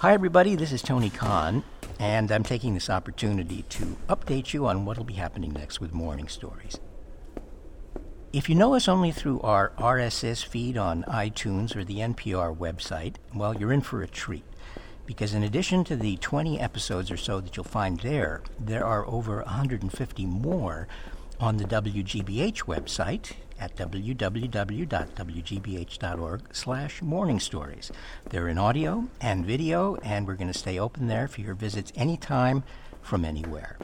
Hi, everybody. This is Tony Kahn, and I'm taking this opportunity to update you on what will be happening next with Morning Stories. If you know us only through our RSS feed on iTunes or the NPR website, well, you're in for a treat, because in addition to the 20 episodes or so that you'll find there, there are over 150 more on the WGBH website at www.wgbh.org/morningstories. They're in audio and video, and we're going to stay open there for your visits anytime from anywhere.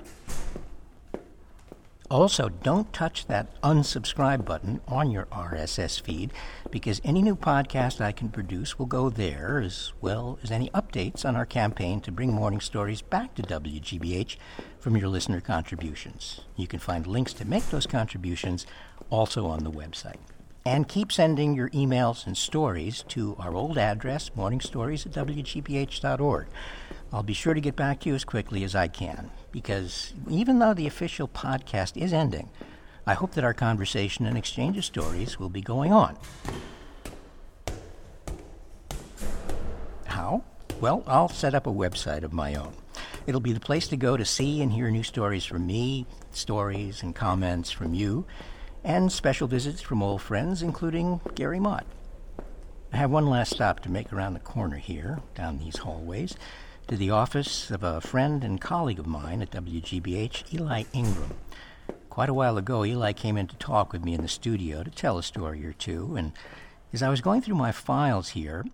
Also, don't touch that unsubscribe button on your RSS feed, because any new podcast I can produce will go there, as well as any updates on our campaign to bring Morning Stories back to WGBH from your listener contributions. You can find links to make those contributions also on the website. And keep sending your emails and stories to our old address, morningstories@wgbh.org. I'll be sure to get back to you as quickly as I can, because even though the official podcast is ending, I hope that our conversation and exchange of stories will be going on. How? Well, I'll set up a website of my own. It'll be the place to go to see and hear new stories from me, stories and comments from you, and special visits from old friends, including Gary Mott. I have one last stop to make around the corner here, down these hallways, to the office of a friend and colleague of mine at WGBH, Eli Ingraham. Quite a while ago, Eli came in to talk with me in the studio to tell a story or two, and as I was going through my files here,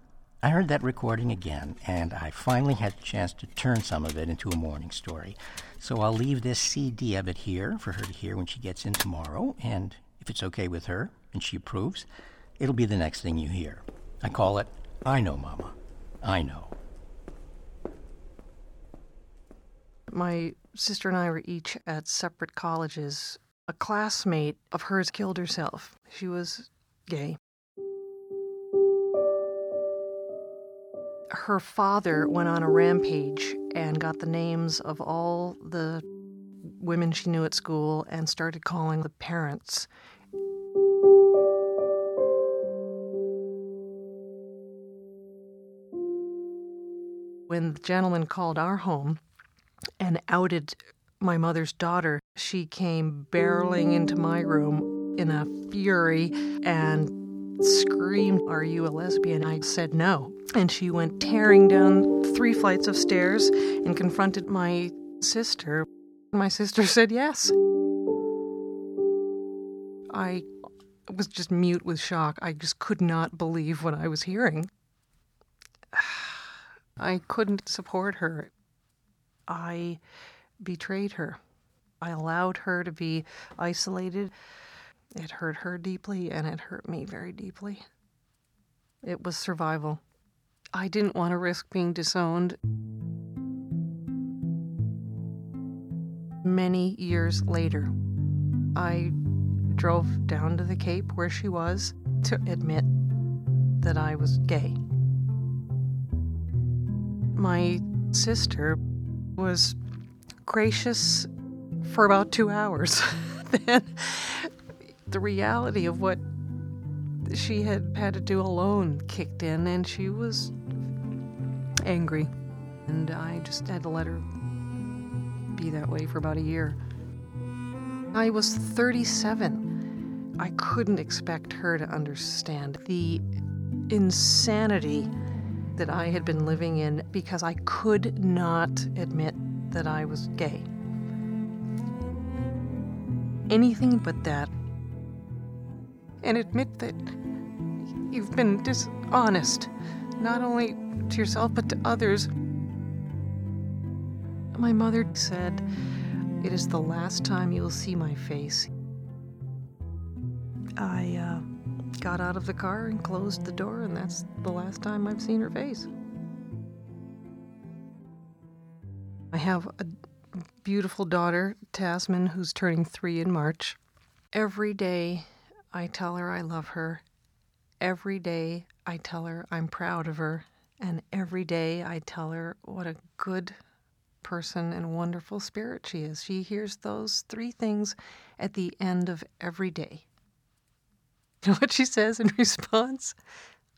I heard that recording again, and I finally had the chance to turn some of it into a morning story. So I'll leave this CD of it here for her to hear when she gets in tomorrow, and if it's okay with her, and she approves, it'll be the next thing you hear. I call it, I Know, Mama. I Know. My sister and I were each at separate colleges. A classmate of hers killed herself. She was gay. Her father went on a rampage and got the names of all the women she knew at school and started calling the parents. When the gentleman called our home and outed my mother's daughter, she came barreling into my room in a fury and screamed, "Are you a lesbian?" I said no. And she went tearing down 3 flights of stairs and confronted my sister. My sister said yes. I was just mute with shock. I just could not believe what I was hearing. I couldn't support her. I betrayed her. I allowed her to be isolated. It hurt her deeply, and it hurt me very deeply. It was survival. I didn't want to risk being disowned. Many years later, I drove down to the Cape where she was to admit that I was gay. My sister was gracious for about 2 hours. Then the reality of what she had to do alone kicked in, and she was angry. And I just had to let her be that way for about a year. I was 37. I couldn't expect her to understand the insanity that I had been living in because I could not admit that I was gay. Anything but that. And admit that you've been dishonest, not only to yourself, but to others. My mother said, "It is the last time you'll see my face." I got out of the car and closed the door, and that's the last time I've seen her face. I have a beautiful daughter, Tasman, who's turning 3 in March. Every day I tell her I love her. Every day I tell her I'm proud of her. And every day I tell her what a good person and wonderful spirit she is. She hears those 3 things at the end of every day. You know what she says in response?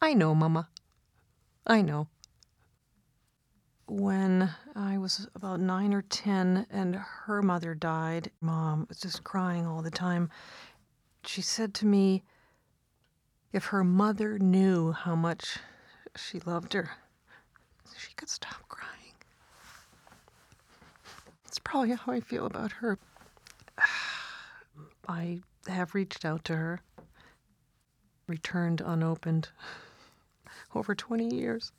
"I know, Mama. I know." when I was about 9 or 10 and her mother died. Mom was just crying all the time. She said to me, if her mother knew how much she loved her, she could stop crying. That's probably how I feel about her. I have reached out to her, returned unopened, over 20 years.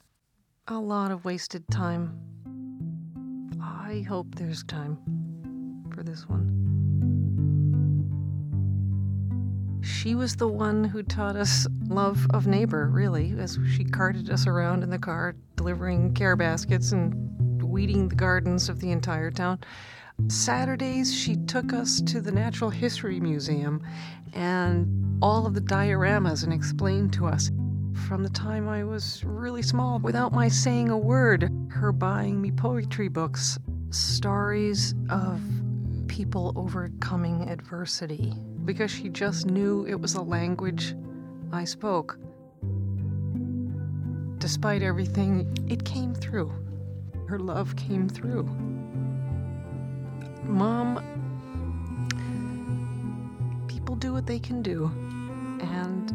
A lot of wasted time. I hope there's time for this one. She was the one who taught us love of neighbor, really, as she carted us around in the car, delivering care baskets and weeding the gardens of the entire town. Saturdays, she took us to the Natural History Museum and all of the dioramas and explained to us. From the time I was really small, without my saying a word, her buying me poetry books, stories of people overcoming adversity, because she just knew it was a language I spoke. Despite everything, it came through. Her love came through. Mom, people do what they can do, and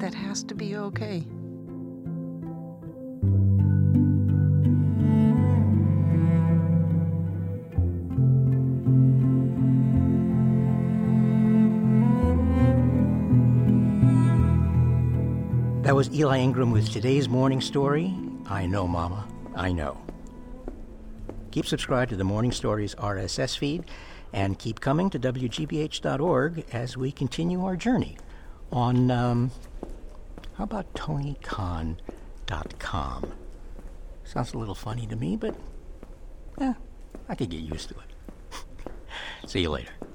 that has to be okay. That was Eli Ingraham with today's morning story, I Know Mama, I Know. Keep subscribed to the Morning Stories RSS feed and keep coming to WGBH.org as we continue our journey on how about TonyKahn.com? Sounds a little funny to me, but I could get used to it. See you later.